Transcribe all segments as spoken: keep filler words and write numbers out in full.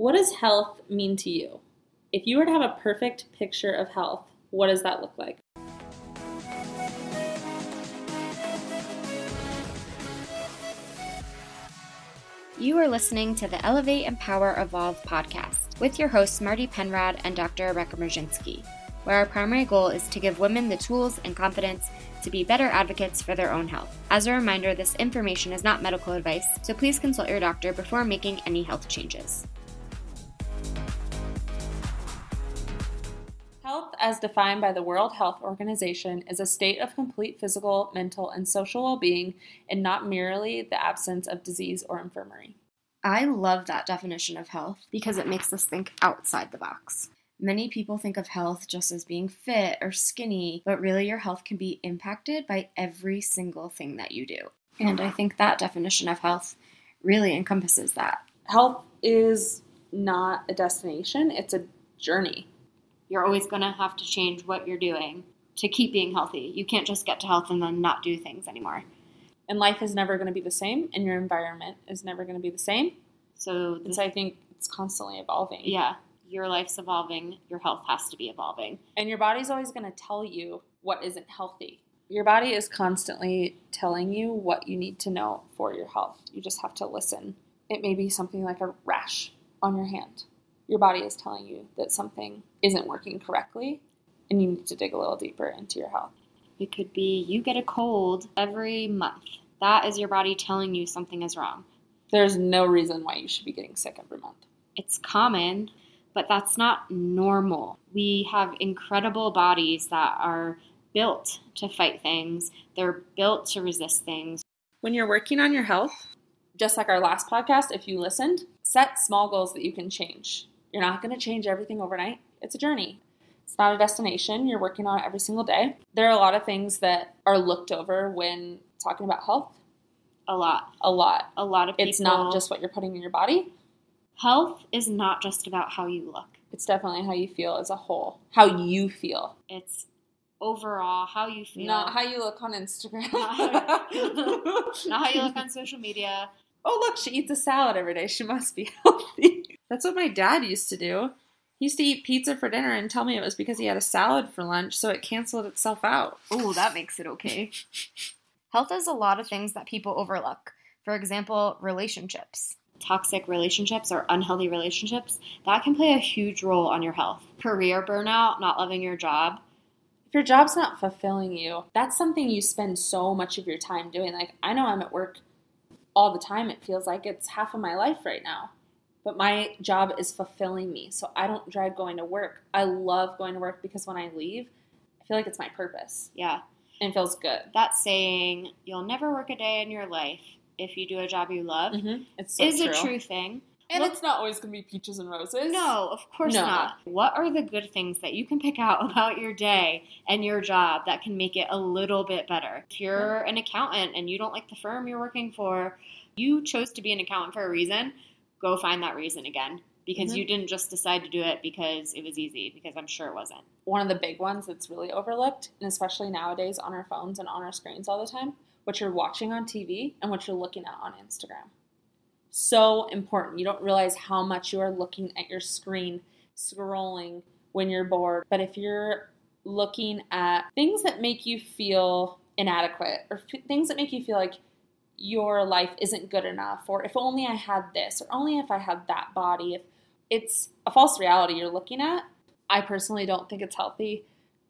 What does health mean to you? If you were to have a perfect picture of health, what does that look like? You are listening to the Elevate Empower Evolve podcast with your hosts Marty Penrod and Doctor Rebecca Merszinski, where our primary goal is to give women the tools and confidence to be better advocates for their own health. As a reminder, this information is not medical advice, so please consult your doctor before making any health changes. Health, as defined by the World Health Organization, is a state of complete physical, mental, and social well-being, and not merely the absence of disease or infirmity. I love that definition of health because it makes us think outside the box. Many people think of health just as being fit or skinny, but really your health can be impacted by every single thing that you do. And I think that definition of health really encompasses that. Health is not a destination, it's a journey. You're always going to have to change what you're doing to keep being healthy. You can't just get to health and then not do things anymore. And life is never going to be the same, and your environment is never going to be the same. So, this, so I think it's constantly evolving. Yeah. Your life's evolving. Your health has to be evolving. And your body's always going to tell you what isn't healthy. Your body is constantly telling you what you need to know for your health. You just have to listen. It may be something like a rash on your hand. Your body is telling you that something isn't working correctly, and you need to dig a little deeper into your health. It could be you get a cold every month. That is your body telling you something is wrong. There's no reason why you should be getting sick every month. It's common, but that's not normal. We have incredible bodies that are built to fight things. They're built to resist things. When you're working on your health, just like our last podcast, if you listened, set small goals that you can change. You're not going to change everything overnight. It's a journey. It's not a destination. You're working on it every single day. There are a lot of things that are looked over when talking about health. A lot. A lot. A lot of people. It's not just what you're putting in your body. Health is not just about how you look. It's definitely how you feel as a whole. How you feel. It's overall how you feel. Not how you look on Instagram. Not how you look on social media. Oh, look, she eats a salad every day. She must be healthy. That's what my dad used to do. He used to eat pizza for dinner and tell me it was because he had a salad for lunch, so it canceled itself out. Oh, that makes it okay. Health is a lot of things that people overlook. For example, relationships. Toxic relationships or unhealthy relationships, that can play a huge role on your health. Career burnout, not loving your job. If your job's not fulfilling you, that's something you spend so much of your time doing. Like, I know I'm at work all the time. It feels like it's half of my life right now. But my job is fulfilling me, so I don't dread going to work. I love going to work because when I leave, I feel like it's my purpose. Yeah. And it feels good. That saying, you'll never work a day in your life if you do a job you love, mm-hmm. it's so is true. a true thing. And Look, it's not always going to be peaches and roses. No, of course no. not. What are the good things that you can pick out about your day and your job that can make it a little bit better? If you're an accountant and you don't like the firm you're working for, you chose to be an accountant for a reason. Go find that reason again, because mm-hmm. you didn't just decide to do it because it was easy, because I'm sure it wasn't. One of the big ones that's really overlooked, and especially nowadays on our phones and on our screens all the time, what you're watching on T V and what you're looking at on Instagram. So important. You don't realize how much you are looking at your screen, scrolling when you're bored. But if you're looking at things that make you feel inadequate or f- things that make you feel like your life isn't good enough, or if only I had this, or only if I had that body. If it's a false reality you're looking at. I personally don't think it's healthy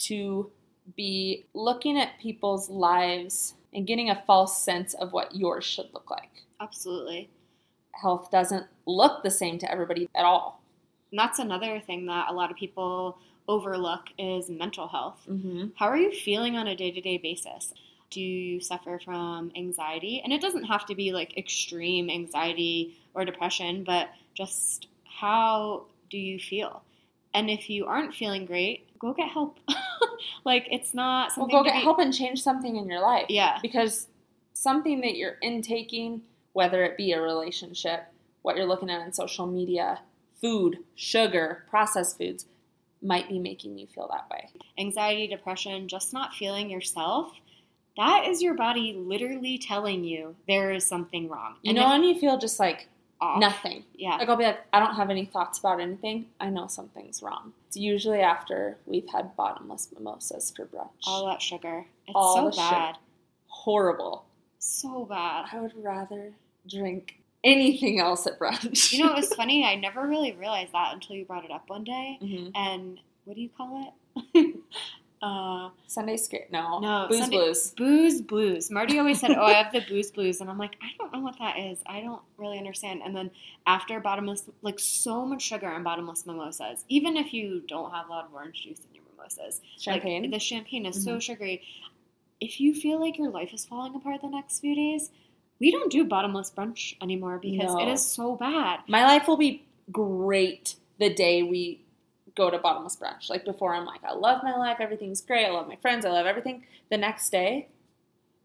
to be looking at people's lives and getting a false sense of what yours should look like. Absolutely. Health doesn't look the same to everybody at all. And that's another thing that a lot of people overlook is mental health. Mm-hmm. How are you feeling on a day-to-day basis? Do you suffer from anxiety? And it doesn't have to be like extreme anxiety or depression, but just how do you feel? And if you aren't feeling great, go get help. Like, it's not something well, go to get be... help and change something in your life. Yeah. Because something that you're intaking, whether it be a relationship, what you're looking at on social media, food, sugar, processed foods, might be making you feel that way. Anxiety, depression, just not feeling yourself. That is your body literally telling you there is something wrong. You and know if, when you feel just like off. Nothing. Yeah. Like, I'll be like, I don't have any thoughts about anything. I know something's wrong. It's usually after we've had bottomless mimosas for brunch. All that sugar. It's All so bad. Sugar. Horrible. So bad. I would rather drink anything else at brunch. You know, it was funny. I never really realized that until you brought it up one day. Mm-hmm. And what do you call it? Uh, Sunday script. No. No. Booze Sunday, blues. Booze blues. Marty always said, oh, I have the booze blues. And I'm like, I don't know what that is. I don't really understand. And then after bottomless, like so much sugar in bottomless mimosas, even if you don't have a lot of orange juice in your mimosas. Champagne. Like, the champagne is mm-hmm. so sugary. If you feel like your life is falling apart the next few days, we don't do bottomless brunch anymore because no. it is so bad. My life will be great the day we go to bottomless brunch. Like before, I'm like, I love my life. Everything's great. I love my friends. I love everything. The next day,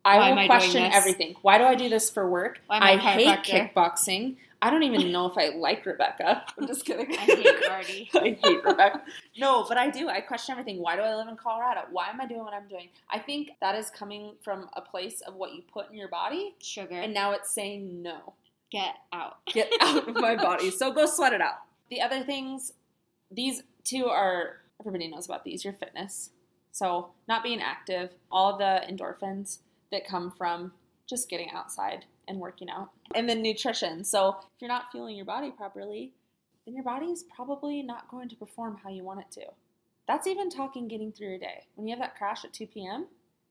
I Why will I question everything. Why do I do this for work? I hate kickboxing. I don't even know if I like Rebecca. I'm just kidding. I hate Marty. I hate Rebecca. No, but I do. I question everything. Why do I live in Colorado? Why am I doing what I'm doing? I think that is coming from a place of what you put in your body. Sugar. And now it's saying no. Get out. Get out of my body. So go sweat it out. The other things, these two are, everybody knows about these, your fitness. So not being active, all the endorphins that come from just getting outside and working out. And then nutrition. So if you're not fueling your body properly, then your body is probably not going to perform how you want it to. That's even talking getting through your day. When you have that crash at two p.m.,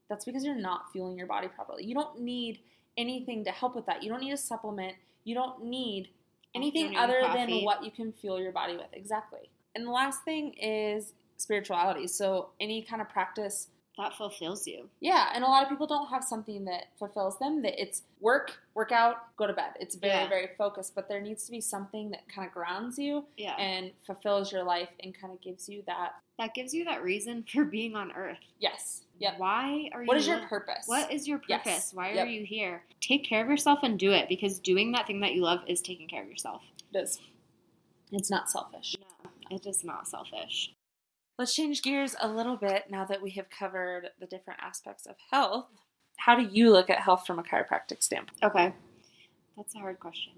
that's because you're not fueling your body properly. You don't need anything to help with that. You don't need a supplement. You don't need anything other coffee. Than what you can fuel your body with. Exactly. And the last thing is spirituality. So any kind of practice that fulfills you. Yeah, and a lot of people don't have something that fulfills them. That it's work, workout, go to bed. It's very, yeah. very focused, but there needs to be something that kind of grounds you yeah. and fulfills your life and kind of gives you that. That gives you that reason for being on earth. Yes. Yep. Why are you? What is your purpose? What is your purpose? Yes. Why yep. are you here? Take care of yourself and do it, because doing that thing that you love is taking care of yourself. It is. It's not selfish. No, it's just not selfish. Let's change gears a little bit now that we have covered the different aspects of health. How do you look at health from a chiropractic standpoint? Okay. That's a hard question.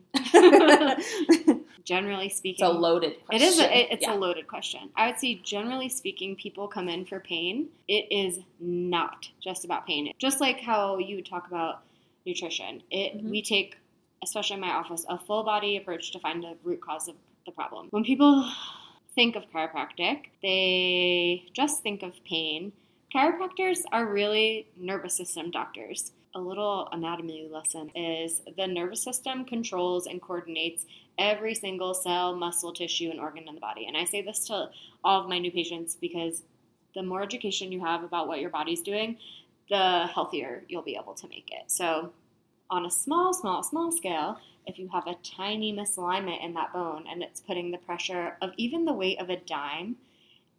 Generally speaking. It's a loaded question. It is. A, it, it's yeah. a loaded question. I would say generally speaking, people come in for pain. It is not just about pain. Just like how you would talk about nutrition. It mm-hmm. We take, especially in my office, a full body approach to find the root cause of the problem. When people think of chiropractic, they just think of pain. Chiropractors are really nervous system doctors. A little anatomy lesson is the nervous system controls and coordinates every single cell, muscle, tissue, and organ in the body. And I say this to all of my new patients because the more education you have about what your body's doing, the healthier you'll be able to make it. So on a small, small, small scale, if you have a tiny misalignment in that bone and it's putting the pressure of even the weight of a dime,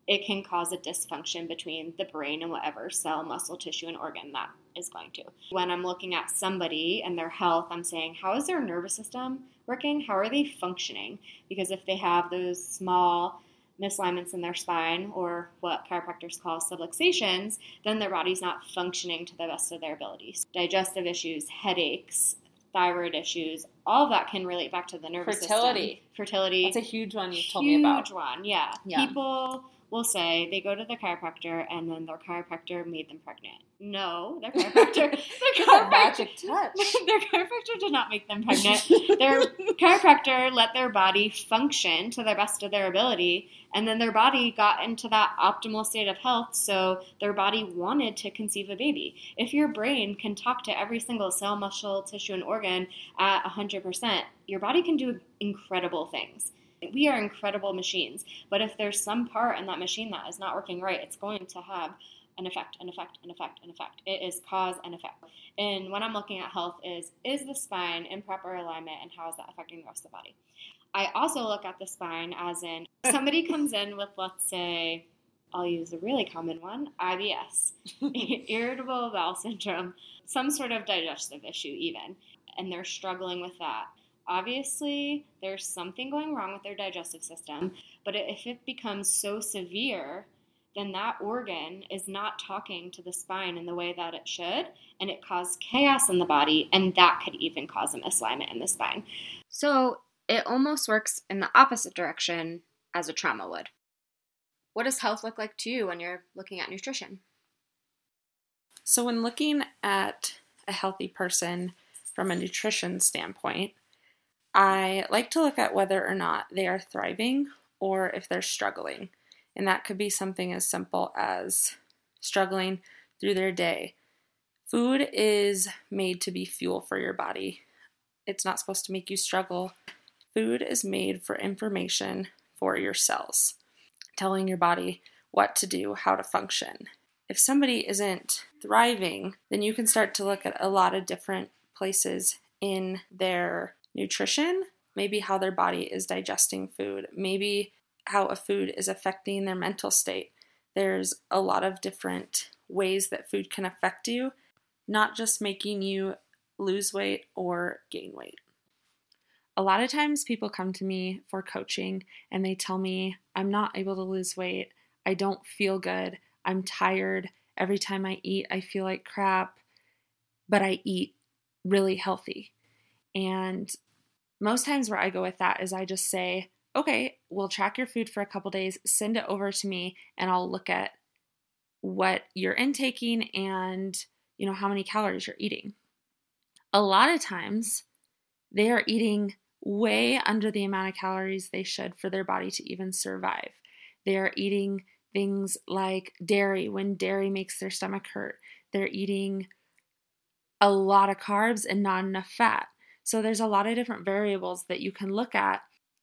it can cause a dysfunction between the brain and whatever cell, muscle, tissue, and organ that is going to. When I'm looking at somebody and their health, I'm saying, how is their nervous system working? How are they functioning? Because if they have those small misalignments in their spine, or what chiropractors call subluxations, then their body's not functioning to the best of their abilities. Digestive issues, headaches, thyroid issues, all of that can relate back to the nervous fertility. system. Fertility. That's a huge one you've told huge me about. Huge one, yeah. yeah. People will say they go to the chiropractor and then their chiropractor made them pregnant. No, their chiropractor... their chiropractor magic touch. Their chiropractor did not make them pregnant. Their chiropractor let their body function to the best of their ability, and then their body got into that optimal state of health, so their body wanted to conceive a baby. If your brain can talk to every single cell, muscle, tissue, and organ at one hundred percent, your body can do incredible things. We are incredible machines, but if there's some part in that machine that is not working right, it's going to have an effect, an effect, an effect, an effect. It is cause and effect. And when I'm looking at health is, is the spine in proper alignment, and how is that affecting the rest of the body? I also look at the spine as in somebody comes in with, let's say, I'll use a really common one, I B S, irritable bowel syndrome, some sort of digestive issue even, and they're struggling with that. Obviously, there's something going wrong with their digestive system, but if it becomes so severe, then that organ is not talking to the spine in the way that it should, and it causes chaos in the body, and that could even cause a misalignment in the spine. So it almost works in the opposite direction as a trauma would. What does health look like to you when you're looking at nutrition? So when looking at a healthy person from a nutrition standpoint, I like to look at whether or not they are thriving or if they're struggling. And that could be something as simple as struggling through their day. Food is made to be fuel for your body. It's not supposed to make you struggle. Food is made for information for your cells, telling your body what to do, how to function. If somebody isn't thriving, then you can start to look at a lot of different places in their nutrition, maybe how their body is digesting food, maybe how a food is affecting their mental state. There's a lot of different ways that food can affect you, not just making you lose weight or gain weight. A lot of times people come to me for coaching and they tell me, I'm not able to lose weight, I don't feel good, I'm tired, every time I eat I feel like crap, but I eat really healthy. And most times where I go with that is I just say, okay, we'll track your food for a couple days, send it over to me, and I'll look at what you're intaking and, you know, how many calories you're eating. A lot of times they are eating way under the amount of calories they should for their body to even survive. They are eating things like dairy when dairy makes their stomach hurt. They're eating a lot of carbs and not enough fat. So there's a lot of different variables that you can look at,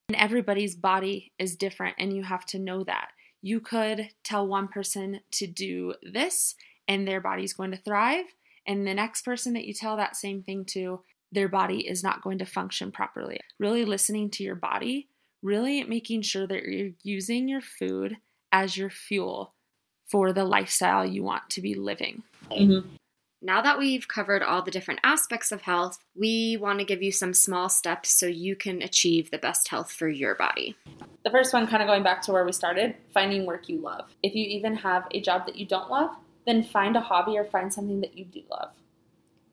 and everybody's body is different, and you have to know that. You could tell one person to do this and their body's going to thrive, and the next person that you tell that same thing to, their body is not going to function properly. Really listening to your body, really making sure that you're using your food as your fuel for the lifestyle you want to be living. Mm-hmm. Now that we've covered all the different aspects of health, we want to give you some small steps so you can achieve the best health for your body. The first one, kind of going back to where we started, finding work you love. If you even have a job that you don't love, then find a hobby or find something that you do love.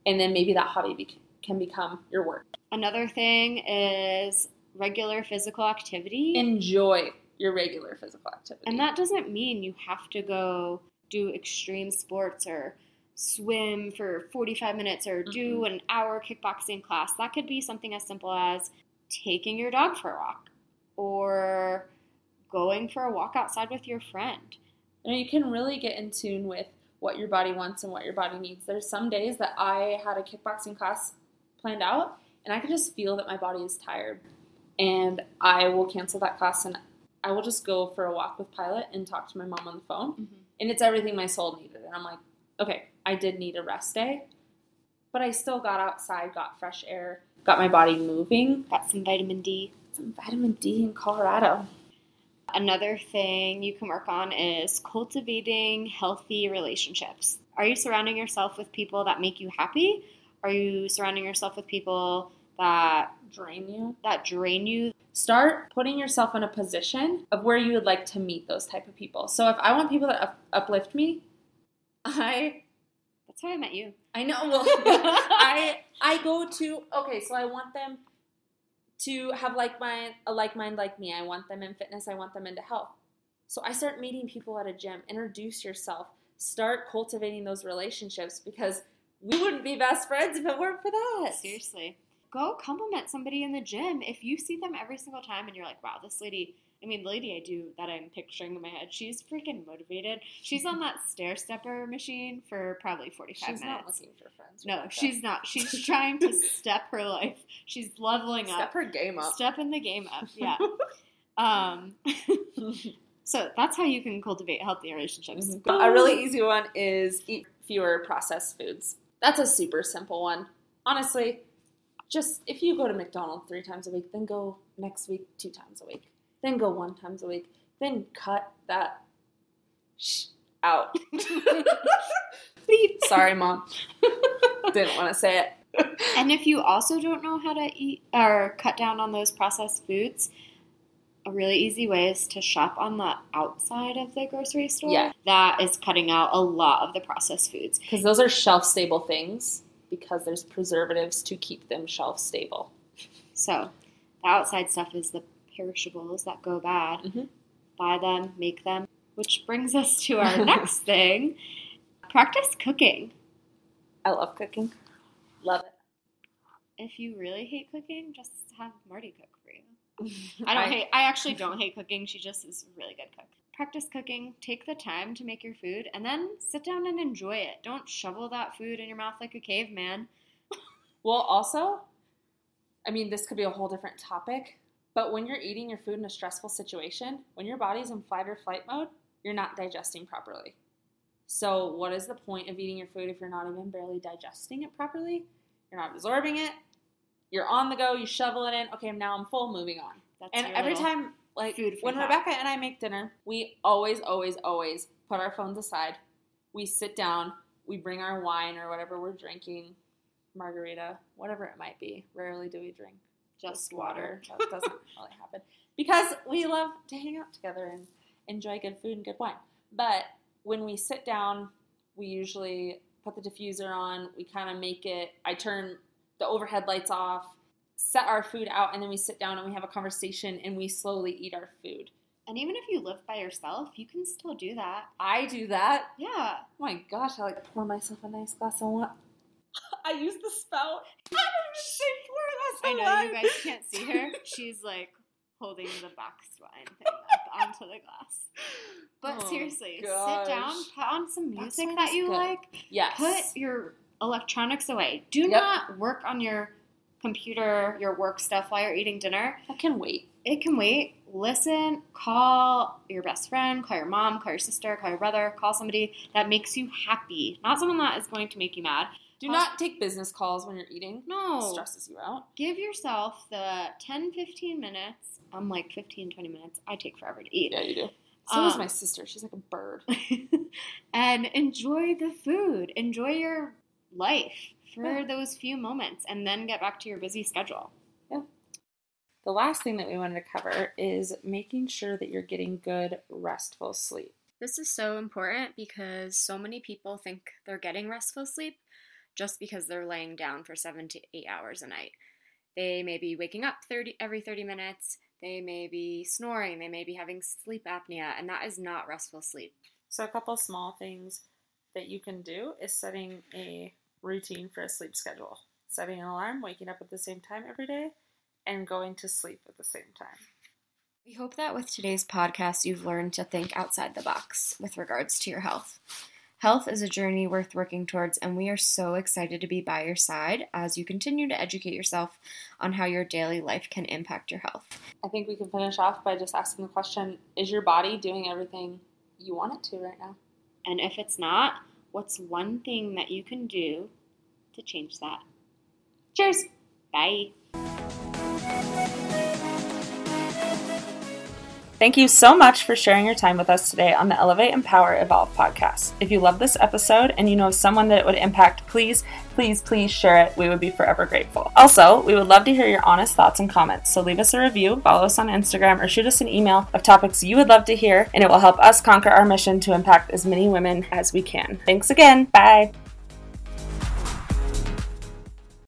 And then maybe that hobby be- can become your work. Another thing is regular physical activity. Enjoy your regular physical activity. And that doesn't mean you have to go do extreme sports or swim for forty-five minutes or do mm-hmm. an hour kickboxing class. That could be something as simple as taking your dog for a walk or going for a walk outside with your friend. You know, you can really get in tune with what your body wants and what your body needs. There's some days that I had a kickboxing class planned out and I could just feel that my body is tired, and I will cancel that class and I will just go for a walk with Pilot and talk to my mom on the phone. Mm-hmm. And it's everything my soul needed. And I'm like, okay, I did need a rest day, but I still got outside, got fresh air, got my body moving. Got some vitamin D. Some vitamin D in Colorado. Another thing you can work on is cultivating healthy relationships. Are you surrounding yourself with people that make you happy? Are you surrounding yourself with people that drain you? That drain you? Start putting yourself in a position of where you would like to meet those type of people. So if I want people that up- uplift me, I, that's how I met you. I know. Well, I, I go to, okay, so I want them to have like mind, a like mind like me. I want them in fitness. I want them into health. So I start meeting people at a gym. Introduce yourself. Start cultivating those relationships, because we wouldn't be best friends if it weren't for that. Seriously. Go compliment somebody in the gym. If you see them every single time and you're like, wow, this lady, I mean, the lady I do that I'm picturing in my head, she's freaking motivated. She's on that stair stepper machine for probably forty-five minutes. She's not looking for friends. No, she's not. She's trying to step her life. She's leveling up. Step her game up. Step in the game up, yeah. um, so that's how you can cultivate healthy relationships. Mm-hmm. A really easy one is eat fewer processed foods. That's a super simple one. Honestly, just if you go to McDonald's three times a week, then go next week two times a week. Then go one times a week. Then cut that shh out. Sorry, Mom. Didn't want to say it. And if you also don't know how to eat or cut down on those processed foods, a really easy way is to shop on the outside of the grocery store. Yeah. That is cutting out a lot of the processed foods. Because those are shelf-stable things, because there's preservatives to keep them shelf-stable. So The outside stuff is the perishables that go bad. Mm-hmm. Buy them, make them. Which brings us to our next thing. Practice cooking. I love cooking. Love it. If you really hate cooking, just have Marty cook for you. I don't I, hate. I actually don't hate cooking. She just is a really good cook. Practice cooking. Take the time to make your food, and then sit down and enjoy it. Don't shovel that food in your mouth like a caveman. Well, also, I mean, this could be a whole different topic, but when you're eating your food in a stressful situation, when your body's in fight or flight mode, you're not digesting properly. So what is the point of eating your food if you're not even barely digesting it properly? You're not absorbing it. You're on the go. You shovel it in. Okay, now I'm full. Moving on. That's and every time, like, when that. Rebecca and I make dinner, we always, always, always put our phones aside. We sit down. We bring our wine or whatever we're drinking, margarita, whatever it might be. Rarely do we drink just water. water. That doesn't really happen. Because we love to hang out together and enjoy good food and good wine. But when we sit down, we usually put the diffuser on. We kind of make it, I turn the overhead lights off, set our food out, and then we sit down and we have a conversation and we slowly eat our food. And even if you live by yourself, you can still do that. I do that? Yeah. Oh my gosh, I like pour myself a nice glass of wine. I use the spout. I don't even say pour a glass of wine. I know, you guys can't see her. She's like holding the boxed wine thing up onto the glass. But oh, seriously, gosh. Sit down, put on some music that, that you good. Like. Yes. Put your electronics away. Do yep. not work on your computer, your work stuff while you're eating dinner. That can wait. It can wait. Listen, call your best friend, call your mom, call your sister, call your brother, call somebody that makes you happy. Not someone that is going to make you mad. Do call not take business calls when you're eating. No. It stresses you out. Give yourself the ten, fifteen minutes. I'm like fifteen, twenty minutes. I take forever to eat. Yeah, you do. So is um, my sister. She's like a bird. And enjoy the food. Enjoy your life for yeah. those few moments and then get back to your busy schedule. Yeah. The last thing that we wanted to cover is making sure that you're getting good, restful sleep. This is so important because so many people think they're getting restful sleep just because they're laying down for seven to eight hours a night. They may be waking up thirty every thirty minutes. They may be snoring. They may be having sleep apnea, and that is not restful sleep. So a couple small things that you can do is setting a routine for a sleep schedule. Setting an alarm, waking up at the same time every day, and going to sleep at the same time. We hope that with today's podcast, you've learned to think outside the box with regards to your health. Health is a journey worth working towards, and we are so excited to be by your side as you continue to educate yourself on how your daily life can impact your health. I think we can finish off by just asking the question, is your body doing everything you want it to right now? And if it's not, what's one thing that you can do to change that? Cheers! Bye! Thank you so much for sharing your time with us today on the Elevate Empower Evolve podcast. If you love this episode and you know someone that it would impact, please, please, please share it. We would be forever grateful. Also, we would love to hear your honest thoughts and comments. So leave us a review, follow us on Instagram, or shoot us an email of topics you would love to hear, and it will help us conquer our mission to impact as many women as we can. Thanks again. Bye.